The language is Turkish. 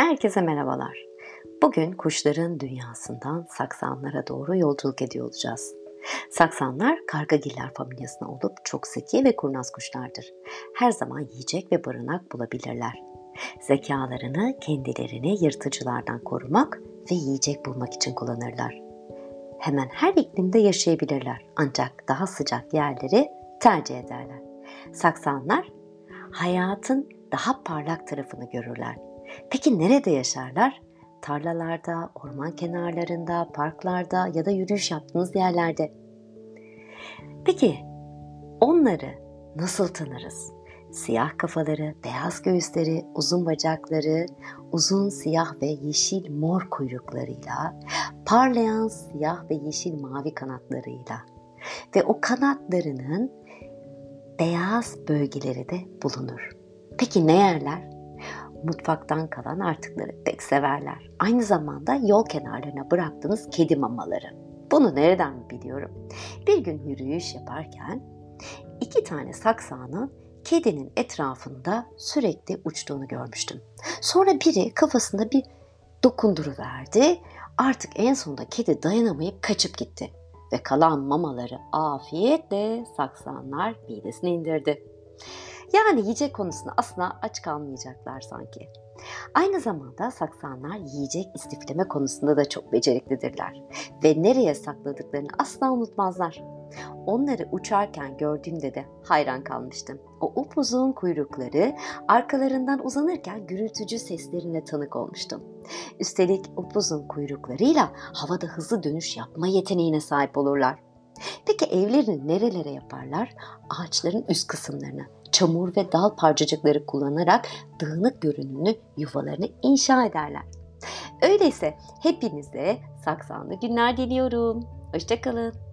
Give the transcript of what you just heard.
Herkese merhabalar. Bugün kuşların dünyasından saksanlara doğru yolculuk ediyor olacağız. Saksanlar kargagiller familyasına olup çok zeki ve kurnaz kuşlardır. Her zaman yiyecek ve barınak bulabilirler. Zekalarını kendilerini yırtıcılardan korumak ve yiyecek bulmak için kullanırlar. Hemen her iklimde yaşayabilirler ancak daha sıcak yerleri tercih ederler. Saksanlar hayatın daha parlak tarafını görürler. Peki nerede yaşarlar? Tarlalarda, orman kenarlarında, parklarda ya da yürüyüş yaptığınız yerlerde. Peki onları nasıl tanırız? Siyah kafaları, beyaz göğüsleri, uzun bacakları, uzun siyah ve yeşil mor kuyruklarıyla, parlayan siyah ve yeşil mavi kanatlarıyla ve o kanatlarının beyaz bölgeleri de bulunur. Peki ne yerler? Mutfaktan kalan artıkları pek severler. Aynı zamanda yol kenarlarına bıraktığınız kedi mamaları. Bunu nereden biliyorum? Bir gün yürüyüş yaparken iki tane saksanın kedinin etrafında sürekli uçtuğunu görmüştüm. Sonra biri kafasında bir dokunduruverdi. Artık en sonunda kedi dayanamayıp kaçıp gitti. Ve kalan mamaları afiyetle saksanlar midesine indirdi. Yani yiyecek konusunda asla aç kalmayacaklar sanki. Aynı zamanda saksanlar yiyecek istifleme konusunda da çok beceriklidirler. Ve nereye sakladıklarını asla unutmazlar. Onları uçarken gördüğümde de hayran kalmıştım. O upuzun kuyrukları arkalarından uzanırken gürültücü seslerine tanık olmuştum. Üstelik upuzun kuyruklarıyla havada hızlı dönüş yapma yeteneğine sahip olurlar. Peki evlerini nerelere yaparlar? Ağaçların üst kısımlarına. Çamur ve dal parçacıkları kullanarak dağınık görünümlü yuvalarını inşa ederler. Öyleyse hepinize saksanlı günler diliyorum. Hoşça kalın.